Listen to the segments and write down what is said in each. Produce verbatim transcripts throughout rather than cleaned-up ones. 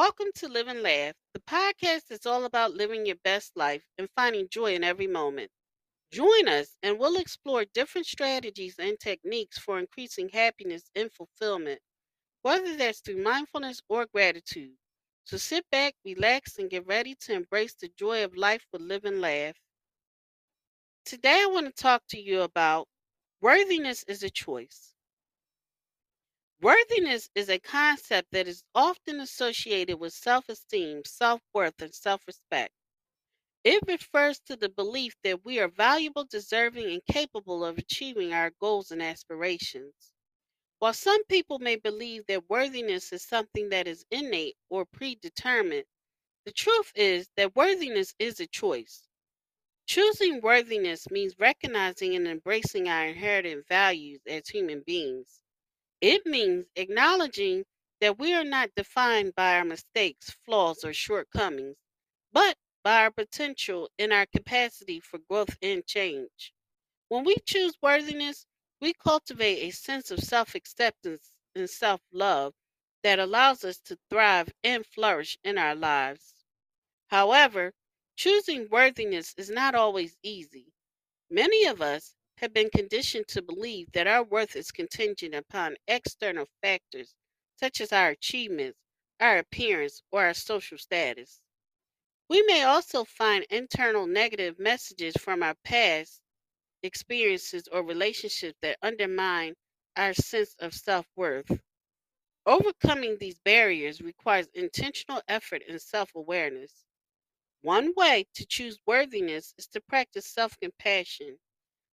Welcome to Live and Laugh. The podcast is all about living your best life and finding joy in every moment. Join us and we'll explore different strategies and techniques for increasing happiness and fulfillment, whether that's through mindfulness or gratitude. So sit back, relax, and get ready to embrace the joy of life with Live and Laugh. Today I want to talk to you about worthiness is a choice. Worthiness is a concept that is often associated with self-esteem, self-worth, and self-respect. It refers to the belief that we are valuable, deserving, and capable of achieving our goals and aspirations. While some people may believe that worthiness is something that is innate or predetermined, the truth is that worthiness is a choice. Choosing worthiness means recognizing and embracing our inherited values as human beings. It means acknowledging that we are not defined by our mistakes, flaws, or shortcomings, but by our potential and our capacity for growth and change. When we choose worthiness, we cultivate a sense of self-acceptance and self-love that allows us to thrive and flourish in our lives. However, choosing worthiness is not always easy. Many of us have been conditioned to believe that our worth is contingent upon external factors such as our achievements, our appearance, or our social status. We may also find internal negative messages from our past experiences or relationships that undermine our sense of self-worth. Overcoming these barriers requires intentional effort and self-awareness. One way to choose worthiness is to practice self-compassion.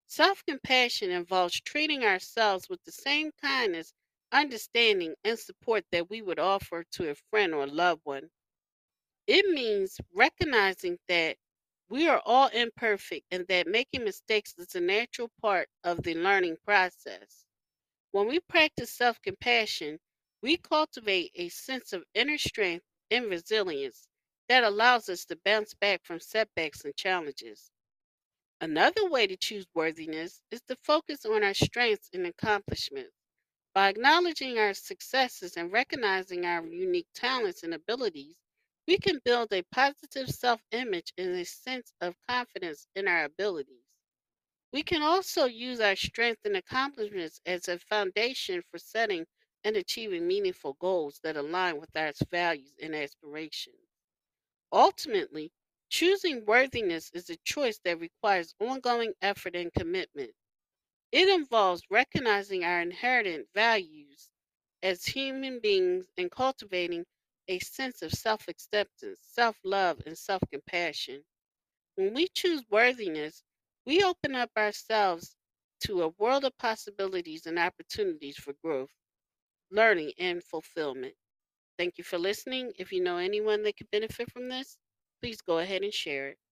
Self-compassion involves treating ourselves with the same kindness, understanding, and support that we would offer to a friend or a loved one. It means recognizing that we are all imperfect and that making mistakes is a natural part of the learning process. When we practice self-compassion, we cultivate a sense of inner strength and resilience that allows us to bounce back from setbacks and challenges. Another way to choose worthiness is to focus on our strengths and accomplishments. By acknowledging our successes and recognizing our unique talents and abilities, we can build a positive self-image and a sense of confidence in our abilities. We can also use our strengths and accomplishments as a foundation for setting and achieving meaningful goals that align with our values and aspirations. Ultimately, choosing worthiness is a choice that requires ongoing effort and commitment. It involves recognizing our inherent values as human beings and cultivating a sense of self-acceptance, self-love, and self-compassion. When we choose worthiness, we open up ourselves to a world of possibilities and opportunities for growth, learning, and fulfillment. Thank you for listening. If you know anyone that could benefit from this, please go ahead and share it.